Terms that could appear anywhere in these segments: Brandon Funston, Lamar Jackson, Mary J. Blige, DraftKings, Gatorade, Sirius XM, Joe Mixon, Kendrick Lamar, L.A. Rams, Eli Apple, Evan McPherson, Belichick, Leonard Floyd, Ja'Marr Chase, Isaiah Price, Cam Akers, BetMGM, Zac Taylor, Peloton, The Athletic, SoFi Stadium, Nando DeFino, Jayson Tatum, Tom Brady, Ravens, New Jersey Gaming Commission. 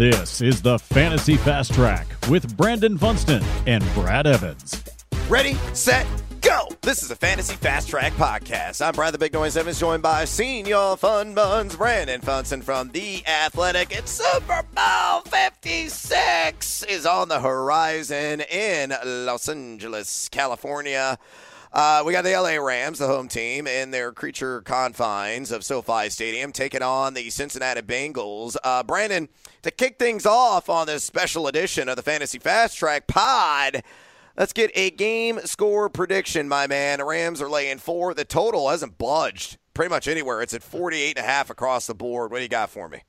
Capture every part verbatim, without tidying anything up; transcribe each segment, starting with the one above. This is the Fantasy Fast Track with Brandon Funston and Brad Evans. Ready, set, go! This is a Fantasy Fast Track podcast. I'm Brad the Big Noise Evans, joined by Senior Fun Buns Brandon Funston from The Athletic. And Super Bowl fifty-six is on the horizon in Los Angeles, California. Uh, we got the L A. Rams, the home team, in their creature confines of SoFi Stadium, taking on the Cincinnati Bengals. Uh, Brandon, to kick things off on this special edition of the Fantasy Fast Track pod, let's get a game score prediction, my man. The Rams are laying four. The total hasn't budged pretty much anywhere. It's at forty-eight and a half across the board. What do you got for me?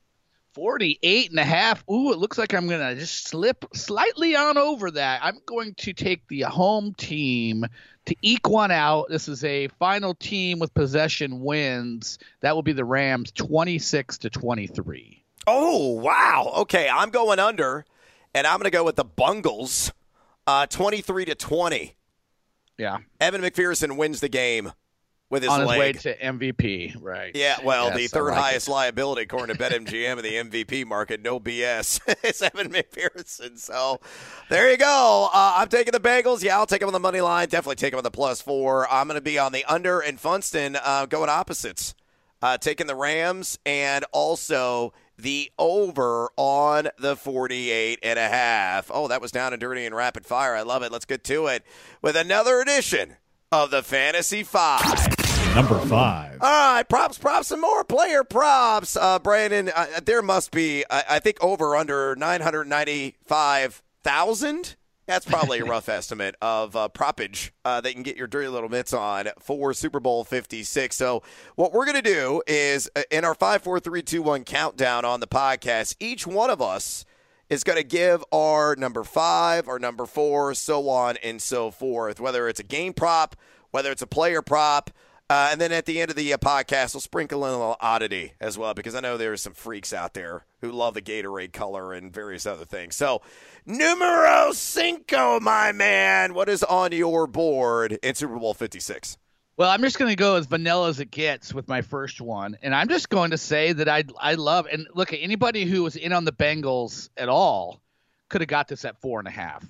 forty-eight and a half. Ooh, it looks like I'm going to just slip slightly on over that. I'm going to take the home team to eke one out. This is a final team with possession wins. That will be the Rams twenty-six to twenty-three. Oh, wow. Okay, I'm going under, and I'm going to go with the Bengals uh, twenty-three to twenty. Yeah. Evan McPherson wins the game. With his on his leg. Way to M V P, right? Yeah, well, yes, the third like highest it. liability, according to BetMGM, in the M V P market, no B S. It's Evan McPherson. So there you go. Uh, I'm taking the Bengals. Yeah, I'll take them on the money line. Definitely take them on the plus four. I'm going to be on the under, and Funston uh, going opposites, uh, taking the Rams and also the over on the forty-eight and a half. Oh, that was down and dirty and rapid fire. I love it. Let's get to it with another edition of the Fantasy Five. Number five. All right, props, props, and more player props. Uh, Brandon, uh, there must be, I, I think, over under nine hundred ninety-five thousand. That's probably a rough estimate of uh, propage uh, that you can get your dirty little mitts on for Super Bowl fifty-six. So what we're going to do is, uh, in our five, four, three, two, one countdown on the podcast, each one of us is going to give our number five, our number four, so on and so forth, whether it's a game prop, whether it's a player prop. Uh, and then at the end of the uh, podcast, we'll sprinkle in a little oddity as well, because I know there are some freaks out there who love the Gatorade color and various other things. So, numero cinco, my man. What is on your board in Super Bowl fifty-six? Well, I'm just going to go as vanilla as it gets with my first one. And I'm just going to say that I I love – and look, anybody who was in on the Bengals at all could have got this at four and a half.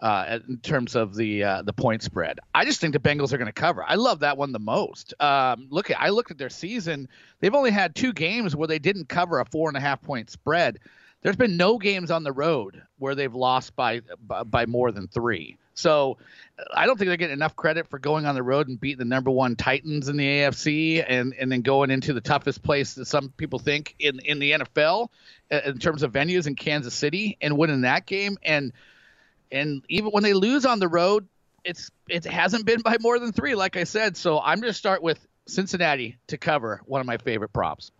Uh, in terms of the uh, the point spread. I just think the Bengals are going to cover. I love that one the most. Um, look, at, I looked at their season. They've only had two games where they didn't cover a four-and-a-half point spread. There's been no games on the road where they've lost by, by by more than three. So I don't think they're getting enough credit for going on the road and beating the number one Titans in the A F C and, and then going into the toughest place that some people think in, in the N F L uh, in terms of venues in Kansas City and winning that game. And And even when they lose on the road, it's it hasn't been by more than three, like I said. So I'm going to start with Cincinnati to cover, one of my favorite props.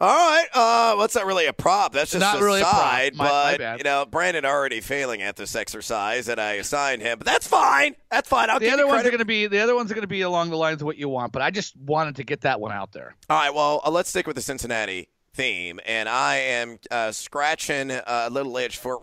All right. Uh, well, it's not really a prop. That's just not a really side. A prop. My, but, my bad. You know, Brandon already failing at this exercise that I assigned him. But that's fine. That's fine. I'll the give other you ones are gonna be The other ones are going to be along the lines of what you want. But I just wanted to get that one out there. All right. Well, uh, let's stick with the Cincinnati theme. And I am uh, scratching a little itch for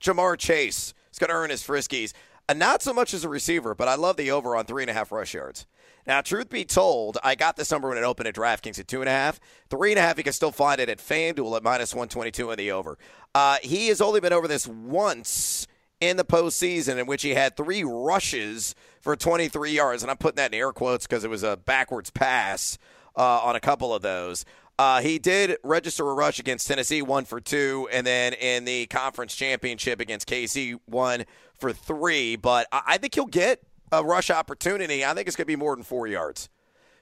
Ja'Marr Chase. He's going to earn his friskies. Uh, not so much as a receiver, but I love the over on three and a half rush yards. Now, truth be told, I got this number when it opened at DraftKings at two and a half. Three and a half, you can still find it at FanDuel at minus one twenty-two in the over. Uh, he has only been over this once in the postseason, in which he had three rushes for twenty-three yards. And I'm putting that in air quotes because it was a backwards pass uh, on a couple of those. Uh, he did register a rush against Tennessee, one for two, and then in the conference championship against K C, one for three. But I, I think he'll get a rush opportunity. I think it's going to be more than four yards.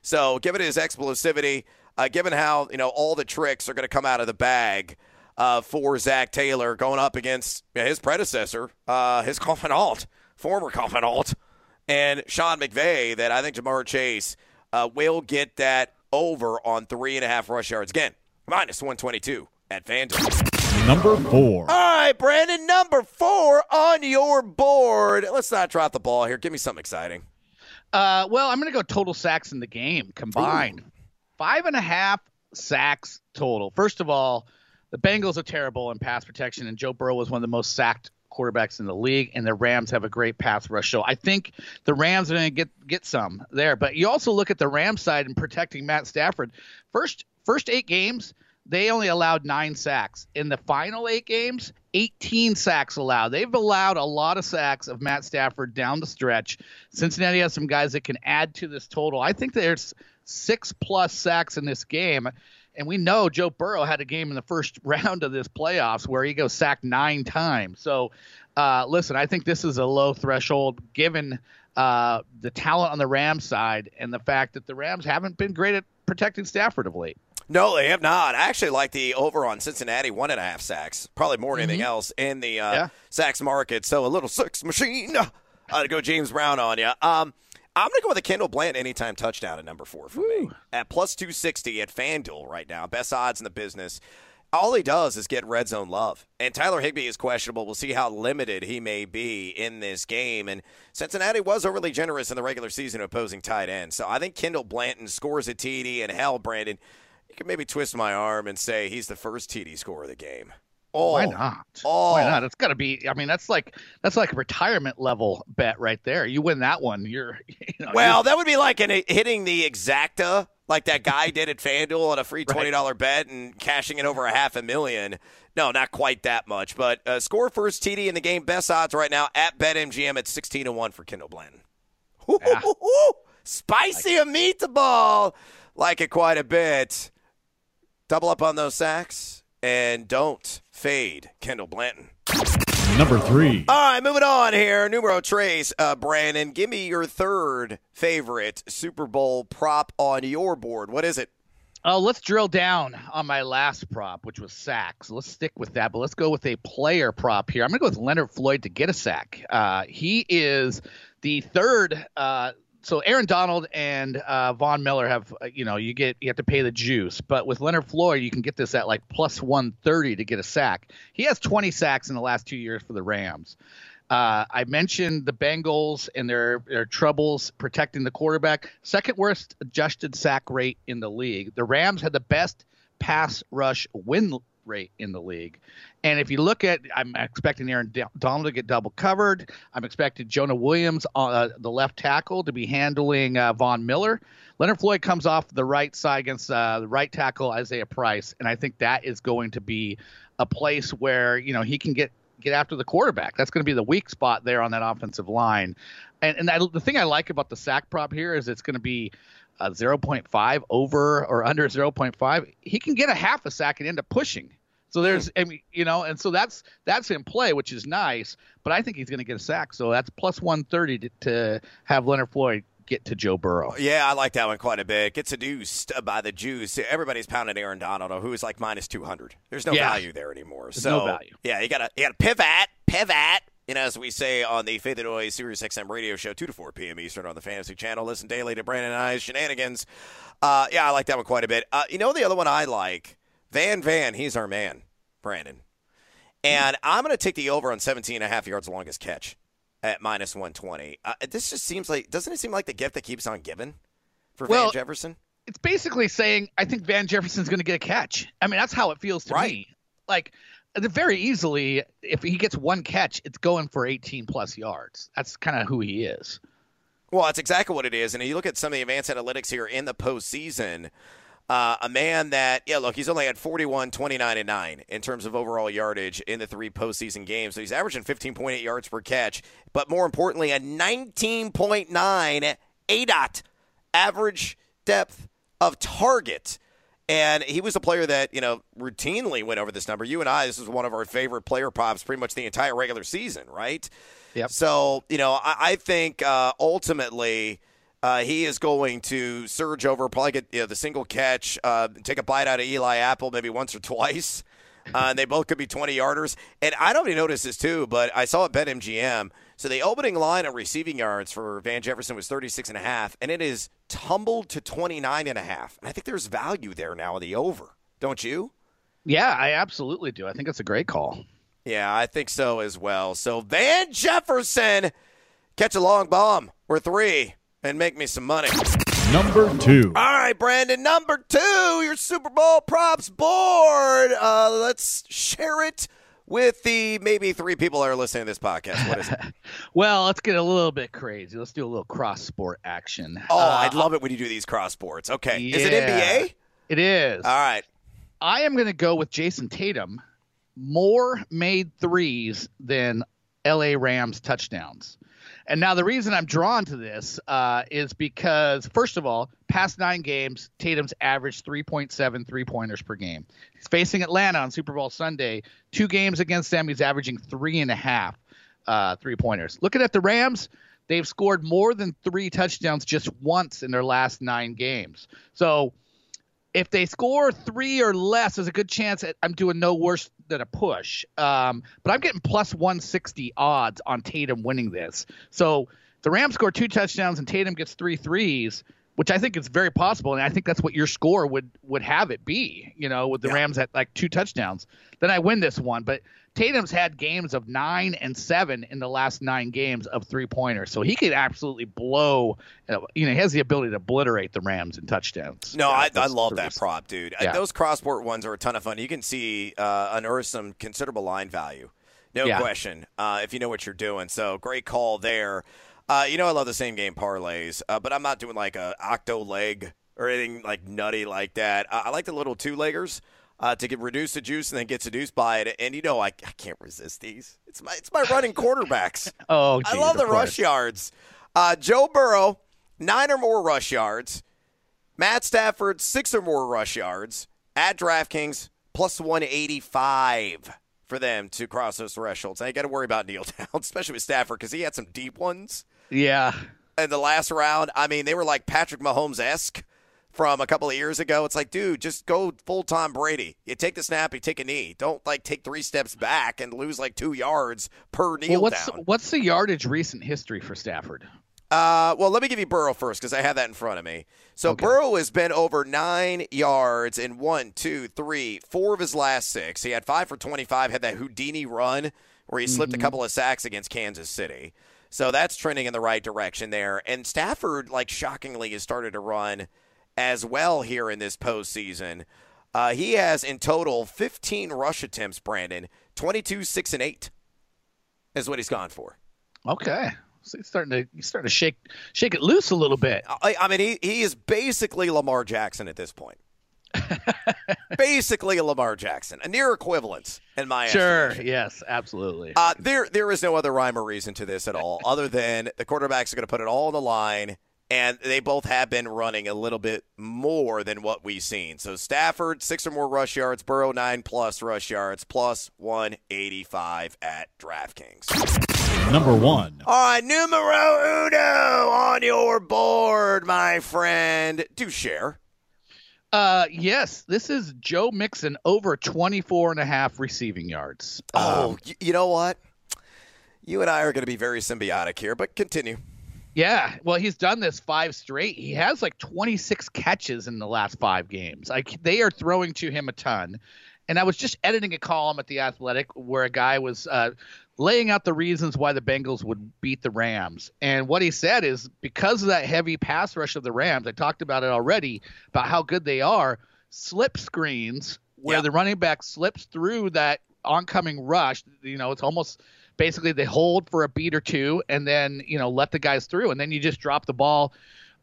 So given his explosivity, uh, given how, you know, all the tricks are going to come out of the bag uh, for Zac Taylor going up against his predecessor, uh, his confidant, former confidant, and Sean McVay, that I think Ja'Marr Chase uh, will get that over on three and a half rush yards. Again, minus one twenty-two at FanDuel. Number four. All right, Brandon, number four on your board. Let's not drop the ball here. Give me something exciting. Uh, well, I'm going to go total sacks in the game combined. Ooh. Five and a half sacks total. First of all, the Bengals are terrible in pass protection, and Joe Burrow was one of the most sacked quarterbacks in the league, and the Rams have a great pass rush. So I think the Rams are going to get get some there. But you also look at the Rams side and protecting Matt Stafford. First first eight games, they only allowed nine sacks. In the final eight games, eighteen sacks allowed. They've allowed a lot of sacks of Matt Stafford down the stretch. Cincinnati has some guys that can add to this total. I think there's six-plus sacks in this game. And we know Joe Burrow had a game in the first round of this playoffs where he goes sacked nine times. So, uh, listen, I think this is a low threshold given uh, the talent on the Rams side and the fact that the Rams haven't been great at protecting Stafford of late. No, they have not. I actually like the over on Cincinnati, one and a half sacks, probably more than mm-hmm. anything else in the uh, yeah. sacks market. So a little six machine. I'd go James Brown on you. Um, I'm going to go with a Kendall Blanton anytime touchdown at number four for Woo. me. At plus two sixty at FanDuel right now. Best odds in the business. All he does is get red zone love. And Tyler Higbee is questionable. We'll see how limited he may be in this game. And Cincinnati was overly generous in the regular season of opposing tight ends. So I think Kendall Blanton scores a T D. And hell, Brandon, you can maybe twist my arm and say he's the first T D scorer of the game. Oh, why not? Oh. Why not? It's got to be. I mean, that's like that's like a retirement level bet right there. You win that one, you're. You know, well, you're... that would be like an, hitting the exacta, like that guy did at FanDuel on a free twenty dollar right. bet and cashing it over a half a million. No, not quite that much, but uh, score first T D in the game. Best odds right now at BetMGM at sixteen to one for Kendall Blanton. Yeah. Spicy like a meatball, like it quite a bit. Double up on those sacks. And don't fade Kendall Blanton. Number three. All right, moving on here. Numero tres, uh, Brandon. Give me your third favorite Super Bowl prop on your board. What is it? Oh, uh, let's drill down on my last prop, which was sacks. Let's stick with that, but let's go with a player prop here. I'm going to go with Leonard Floyd to get a sack. Uh, he is the third uh So Aaron Donald and uh, Von Miller have, uh, you know, you get you have to pay the juice. But with Leonard Floyd, you can get this at like plus one thirty to get a sack. He has twenty sacks in the last two years for the Rams. Uh, I mentioned the Bengals and their, their troubles protecting the quarterback. Second worst adjusted sack rate in the league. The Rams had the best pass rush win rate in the league. And if you look at, I'm expecting Aaron Donald to get double covered. I'm expecting Jonah Williams, uh, the left tackle, to be handling uh, Von Miller. Leonard Floyd comes off the right side against uh, the right tackle, Isaiah Price. And I think that is going to be a place where, you know, he can get, get after the quarterback. That's going to be the weak spot there on that offensive line. And, and I, the thing I like about the sack prop here is it's going to be Uh, zero point five over or under zero point five. He can get a half a sack and end up pushing. So there's, I mean, you know, and so that's that's in play, which is nice. But I think he's going to get a sack. So that's plus one thirty to, to have Leonard Floyd get to Joe Burrow. Yeah, I like that one quite a bit. Gets seduced by the juice. Everybody's pounding Aaron Donald, who is like minus two hundred. There's no yeah. value there anymore. There's so no value. Yeah, you gotta you gotta pivot, pivot. And as we say on the Faith and Noise Sirius X M radio show, two to four p.m. Eastern on the Fantasy Channel. Listen daily to Brandon and I's shenanigans. Uh, yeah, I like that one quite a bit. Uh, you know the other one I like? Van Van, he's our man, Brandon. And I'm going to take the over on seventeen and a half yards longest catch at minus one twenty. Uh, this just seems like – doesn't it seem like the gift that keeps on giving for well, Van Jefferson? It's basically saying I think Van Jefferson's going to get a catch. I mean, that's how it feels to right. me. Like – very easily, if he gets one catch, it's going for eighteen-plus yards. That's kind of who he is. Well, that's exactly what it is. And if you look at some of the advanced analytics here in the postseason, uh, a man that, yeah, look, he's only at forty-one, twenty-nine, and nine in terms of overall yardage in the three postseason games. So he's averaging fifteen point eight yards per catch, but more importantly, a nineteen point nine A D O T average depth of target. And he was a player that, you know, routinely went over this number. You and I, this is one of our favorite player props pretty much the entire regular season, right? Yep. So, you know, I, I think uh, ultimately uh, he is going to surge over, probably get you know, the single catch, uh, take a bite out of Eli Apple maybe once or twice. Uh, and they both could be twenty-yarders. And I don't even notice this, too, but I saw at BetMGM. So the opening line on receiving yards for Van Jefferson was thirty-six and a half, and it is tumbled to twenty-nine and a half. And I think there's value there now in the over, don't you? Yeah, I absolutely do. I think it's a great call. Yeah, I think so as well. So Van Jefferson, catch a long bomb or three and make me some money. Number two. All right, Brandon, number two, your Super Bowl props board. Uh, let's share it with the maybe three people that are listening to this podcast. What is it? Well, let's get a little bit crazy. Let's do a little cross-sport action. Oh, uh, I'd love it when you do these cross-sports. Okay. Yeah, is it N B A? It is. All right. I am going to go with Jayson Tatum. More made threes than L A. Rams touchdowns. And now the reason I'm drawn to this uh, is because, first of all, past nine games, Tatum's averaged three point seven three-pointers per game. He's facing Atlanta on Super Bowl Sunday. Two games against them, he's averaging three and a half uh, three-pointers. Looking at the Rams, they've scored more than three touchdowns just once in their last nine games. So if they score three or less, there's a good chance that I'm doing no worse than a push. Um, but I'm getting plus one sixty odds on Tatum winning this. So the Rams score two touchdowns and Tatum gets three threes, which I think is very possible. And I think that's what your score would would have it be, you know, with the yeah. Rams at like two touchdowns. Then I win this one. But Tatum's had games of nine and seven in the last nine games of three-pointers. So he could absolutely blow. You know, he has the ability to obliterate the Rams in touchdowns. No, I, I love that prop, dude. Yeah. Those cross-sport ones are a ton of fun. You can see uh, unearth some considerable line value. No yeah. question, uh, if you know what you're doing. So great call there. Uh, you know, I love the same game parlays, uh, but I'm not doing like a octo leg or anything like nutty like that. I, I like the little two-leggers. Uh, to get reduced to juice and then get seduced by it. And, you know, I, I can't resist these. It's my it's my running quarterbacks. oh, geez, I love the rush yards. Uh, Joe Burrow, nine or more rush yards. Matt Stafford, six or more rush yards. At DraftKings, plus one eighty-five for them to cross those thresholds. I ain't got to worry about Neil Downs, especially with Stafford, because he had some deep ones. Yeah. In the last round, I mean, they were like Patrick Mahomes-esque. From a couple of years ago, it's like, dude, just go full Tom Brady. You take the snap, you take a knee. Don't like take three steps back and lose like two yards per kneel well, what's, down. What's the yardage recent history for Stafford? Uh, well, let me give you Burrow first because I have that in front of me. So okay. Burrow has been over nine yards in one, two, three, four of his last six. He had five for twenty-five. Had that Houdini run where he mm-hmm. slipped a couple of sacks against Kansas City. So that's trending in the right direction there. And Stafford, like shockingly, has started to run as well here in this postseason. Uh, he has in total fifteen rush attempts, Brandon. twenty-two, six, and eight is what he's gone for. Okay. So he's starting to he's starting to shake shake it loose a little bit. I, I mean, he, he is basically Lamar Jackson at this point. Basically a Lamar Jackson. A near equivalence in my Sure, estimation. Yes, absolutely. Uh, there there is no other rhyme or reason to this at all other than the quarterbacks are going to put it all on the line. And they both have been running a little bit more than what we've seen. So Stafford, six or more rush yards. Burrow, nine-plus rush yards, plus one eighty-five at DraftKings. Number one. All right, numero uno on your board, my friend. Do share. Uh, yes, this is Joe Mixon over twenty-four and a half receiving yards. Oh, um, y- you know what? You and I are going to be very symbiotic here, but continue. Yeah, well, he's done this five straight. He has like twenty-six catches in the last five games. Like they are throwing to him a ton. And I was just editing a column at The Athletic where a guy was uh, laying out the reasons why the Bengals would beat the Rams. And what he said is because of that heavy pass rush of the Rams, I talked about it already, about how good they are, slip screens where yeah. the running back slips through that oncoming rush. You know, it's almost – basically, they hold for a beat or two and then, you know, let the guys through. And then you just drop the ball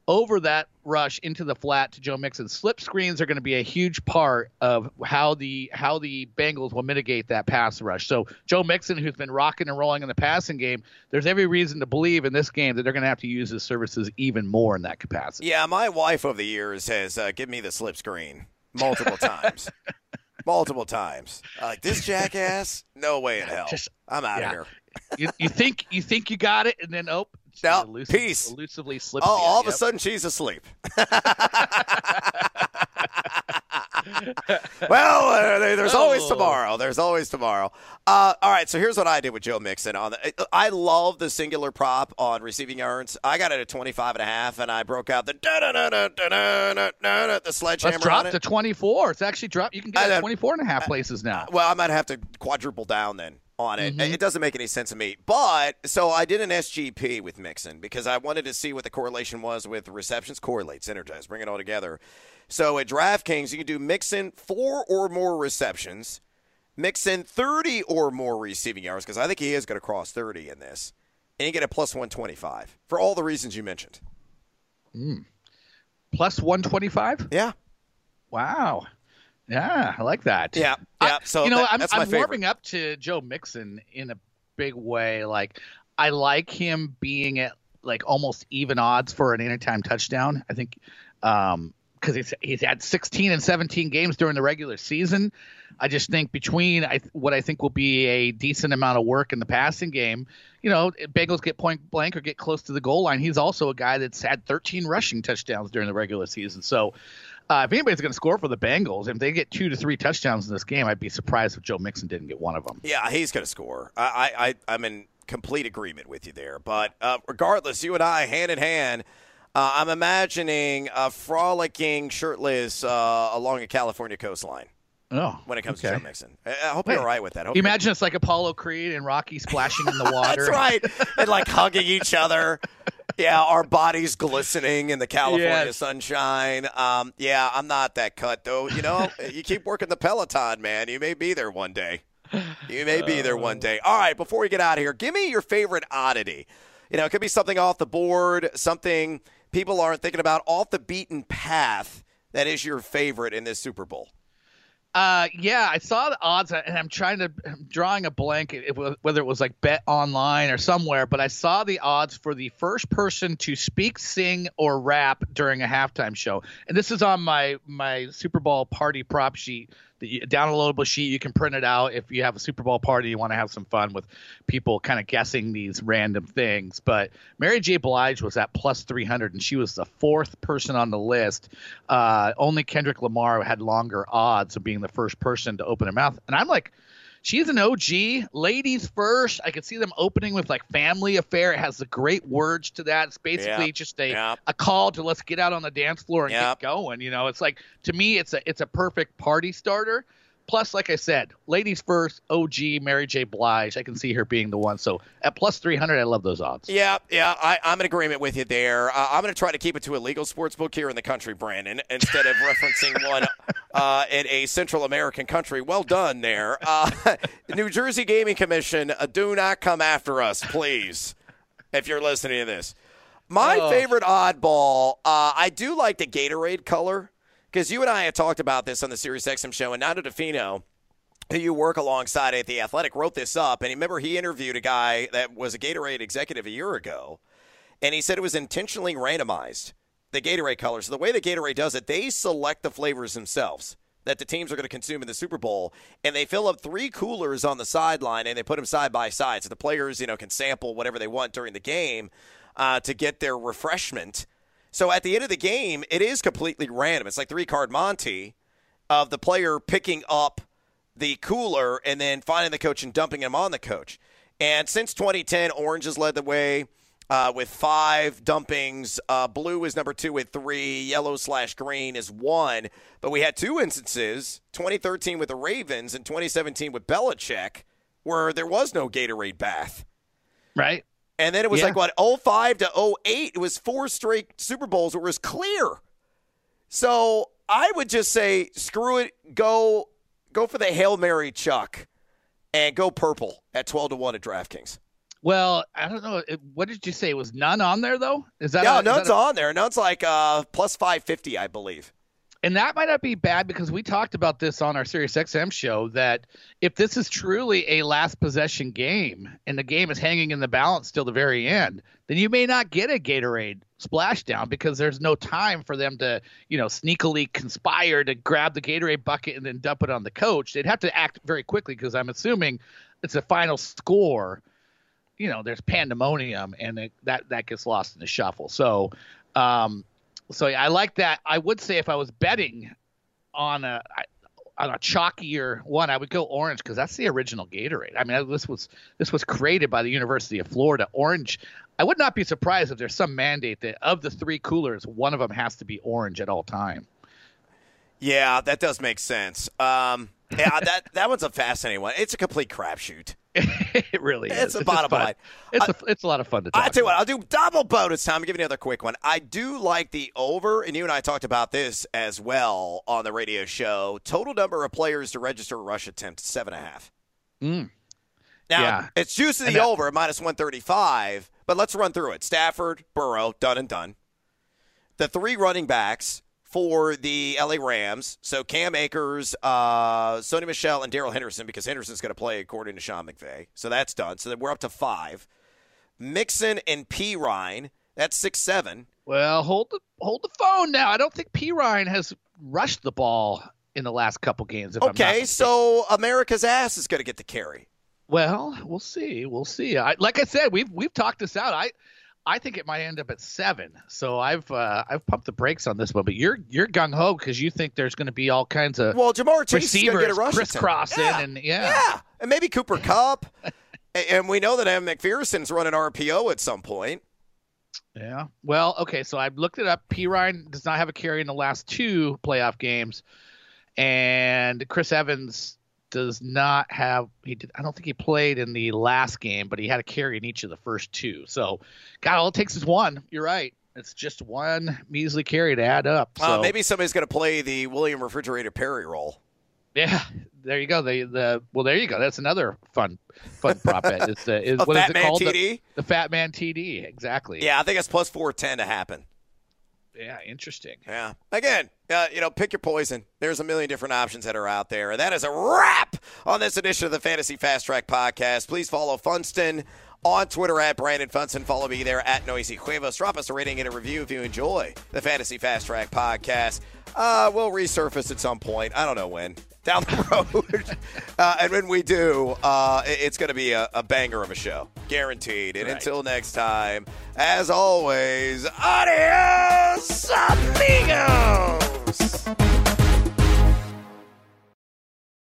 over that rush into the flat to Joe Mixon. Slip screens are going to be a huge part of how the how the Bengals will mitigate that pass rush. So Joe Mixon, who's been rocking and rolling in the passing game, there's every reason to believe in this game that they're going to have to use his services even more in that capacity. Yeah, my wife over the years has uh, given me the slip screen multiple times. Multiple times. Uh, like, this jackass? No way in hell. Just, I'm out yeah. of here. you, you think you think you got it, and then, oh, she no, elusive, peace. elusively slips. Oh, all of yep. a sudden, she's asleep. well, uh, there's oh. always tomorrow. There's always tomorrow. Uh, all right, so here's what I did with Joe Mixon. On the, I love the singular prop on receiving yards. I got it at twenty-five and a half, and I broke out the da-da-da-da-da-da-da-da-da, the sledgehammer. Let's drop on it. to twenty-four. It's actually dropped. You can get it at twenty-four and a half places now. Well, I might have to quadruple down then on it. Mm-hmm. It doesn't make any sense to me. But so I did an S G P with Mixon because I wanted to see what the correlation was with receptions. Correlate, synergize, bring it all together. So at DraftKings, you can do Mixon four or more receptions, Mixon thirty or more receiving yards, because I think he is going to cross thirty in this, and you get a plus one twenty-five for all the reasons you mentioned. Mm. Plus one twenty-five? Yeah. Wow. Yeah, I like that. Yeah, yeah. I, so you know, that, I'm, that's my I'm warming up to Joe Mixon in a big way. Like, I like him being at like almost even odds for an anytime touchdown. I think um, because he's he's had sixteen and seventeen games during the regular season. I just think between I, what I think will be a decent amount of work in the passing game, you know, Bengals get point blank or get close to the goal line. He's also a guy that's had thirteen rushing touchdowns during the regular season. So. Uh, if anybody's going to score for the Bengals, if they get two to three touchdowns in this game, I'd be surprised if Joe Mixon didn't get one of them. Yeah, he's going to score. I, I, I'm in complete agreement with you there. But uh, regardless, you and I, hand in hand, uh, I'm imagining a frolicking shirtless uh, along a California coastline. Oh, when it comes okay. to Joe Mixon. I hope you're all right with that. Hope Imagine you're... it's like Apollo Creed and Rocky splashing in the water. That's right. And like hugging each other. Yeah, our bodies glistening in the California yes. sunshine. Um, yeah, I'm not that cut, though. You know, you keep working the Peloton, man. You may be there one day. You may be there one day. All right, before we get out of here, give me your favorite oddity. You know, it could be something off the board, something people aren't thinking about, off the beaten path that is your favorite in this Super Bowl. Uh, yeah, I saw the odds, and I'm trying to I'm drawing a blank, it was, whether it was like Bet Online or somewhere, but I saw the odds for the first person to speak, sing, or rap during a halftime show. And this is on my, my Super Bowl party prop sheet, the downloadable sheet. You can print it out if you have a Super Bowl party, you want to have some fun with people kind of guessing these random things. But Mary J. Blige was at plus three hundred, and she was the fourth person on the list. Uh, only Kendrick Lamar had longer odds of being the first person to open her mouth, and I'm like, she's an O G, ladies first. I could see them opening with like Family Affair. It has the great words to that. It's basically yep. just a yep. a call to let's get out on the dance floor and yep. get going. You know, it's like, to me, it's a it's a perfect party starter. Plus, like I said, ladies first, O G, Mary J. Blige. I can see her being the one. So at plus three hundred, I love those odds. Yeah, yeah, I, I'm in agreement with you there. Uh, I'm going to try to keep it to a legal sports book here in the country, Brandon, instead of referencing one uh, in a Central American country. Well done there. Uh, New Jersey Gaming Commission, uh, do not come after us, please, if you're listening to this. My oh. favorite oddball, uh, I do like the Gatorade color. Because you and I have talked about this on the Sirius X M show, and Nando DeFino, who you work alongside at The Athletic, wrote this up. And remember, he interviewed a guy that was a Gatorade executive a year ago, and he said it was intentionally randomized, the Gatorade color. So the way the Gatorade does it, they select the flavors themselves that the teams are going to consume in the Super Bowl, and they fill up three coolers on the sideline, and they put them side by side so the players, you know, can sample whatever they want during the game uh, to get their refreshment. So at the end of the game, it is completely random. It's like three-card Monty of the player picking up the cooler and then finding the coach and dumping him on the coach. And since twenty ten, orange has led the way uh, with five dumpings. Uh, blue is number two with three. Yellow slash green is one. But we had two instances, twenty thirteen with the Ravens and twenty seventeen with Belichick, where there was no Gatorade bath. Right. And then it was yeah. like, what, oh five to oh eight, it was four straight Super Bowls where it was clear. So I would just say, screw it, go go for the Hail Mary Chuck and go purple at twelve to one at DraftKings. Well, I don't know. What did you say? Was none on there, though? Is that No, a, none's is that a- on there. None's like uh, plus five fifty, I believe. And that might not be bad because we talked about this on our Sirius X M show that if this is truly a last possession game and the game is hanging in the balance till the very end, then you may not get a Gatorade splashdown because there's no time for them to, you know, sneakily conspire to grab the Gatorade bucket and then dump it on the coach. They'd have to act very quickly because I'm assuming it's a final score. You know, there's pandemonium and it, that, that gets lost in the shuffle. So, um, So yeah, I like that. I would say if I was betting on a on a chalkier one, I would go orange because that's the original Gatorade. I mean, this was this was created by the University of Florida. Orange. I would not be surprised if there's some mandate that of the three coolers, one of them has to be orange at all time. Yeah, that does make sense. Um, yeah, that that one's a fascinating one. It's a complete crapshoot. It really is. It's the bottom line. It's, uh, a, it's a lot of fun to talk about. I tell you what, I'll do double bonus time. I'll give you another quick one. I do like the over, and you and I talked about this as well on the radio show. Total number of players to register a rush attempt, seven and a half. Mm. Now, yeah. it's juice to the that, over, minus one thirty-five, but let's run through it. Stafford, Burrow, Dunn and Dunn. The three running backs, for the L A. Rams. So Cam Akers, uh, Sony Michel, and Daryl Henderson, because Henderson's going to play according to Sean McVay. So that's done. So then we're up to five. Mixon and P. Ryan, that's six, seven. Well, hold the hold the phone now. I don't think P. Ryan has rushed the ball in the last couple games. If okay, I'm not so America's ass is going to get the carry. Well, we'll see. We'll see. I, like I said, we've we've talked this out. I I think it might end up at seven. So I've uh, I've pumped the brakes on this one. But you're you're gung ho because you think there's going to be all kinds of well, Ja'Marr Chase receivers is get a crisscrossing yeah. and yeah, yeah, and maybe Cooper Kupp. And we know that Evan McPherson's running R P O at some point. Yeah. Well, okay, so I've looked it up. P. Ryan does not have a carry in the last two playoff games. And Chris Evans does not have – He did, I don't think he played in the last game, but he had a carry in each of the first two. So, God, all it takes is one. You're right. It's just one measly carry to add up. So. Uh, maybe somebody's going to play the William Refrigerator Perry role. Yeah, there you go. The the well, there you go. That's another fun, fun prop bet. It's the is, what is it called? T D? The, the Fat Man T D. Exactly. Yeah, I think that's plus four ten to happen. Yeah, interesting. Yeah. Again, uh, you know, pick your poison. There's a million different options that are out there, and that is a wrap on this edition of the Fantasy Fast Track Podcast. Please follow Funston on Twitter at Brandon Funston. Follow me there at Noisy Cuevas. Drop us a rating and a review if you enjoy the Fantasy Fast Track Podcast. Uh, we'll resurface at some point. I don't know when. Down the road. uh, and when we do, uh, it's going to be a, a banger of a show. Guaranteed. And right. Until next time, as always, adios, amigos!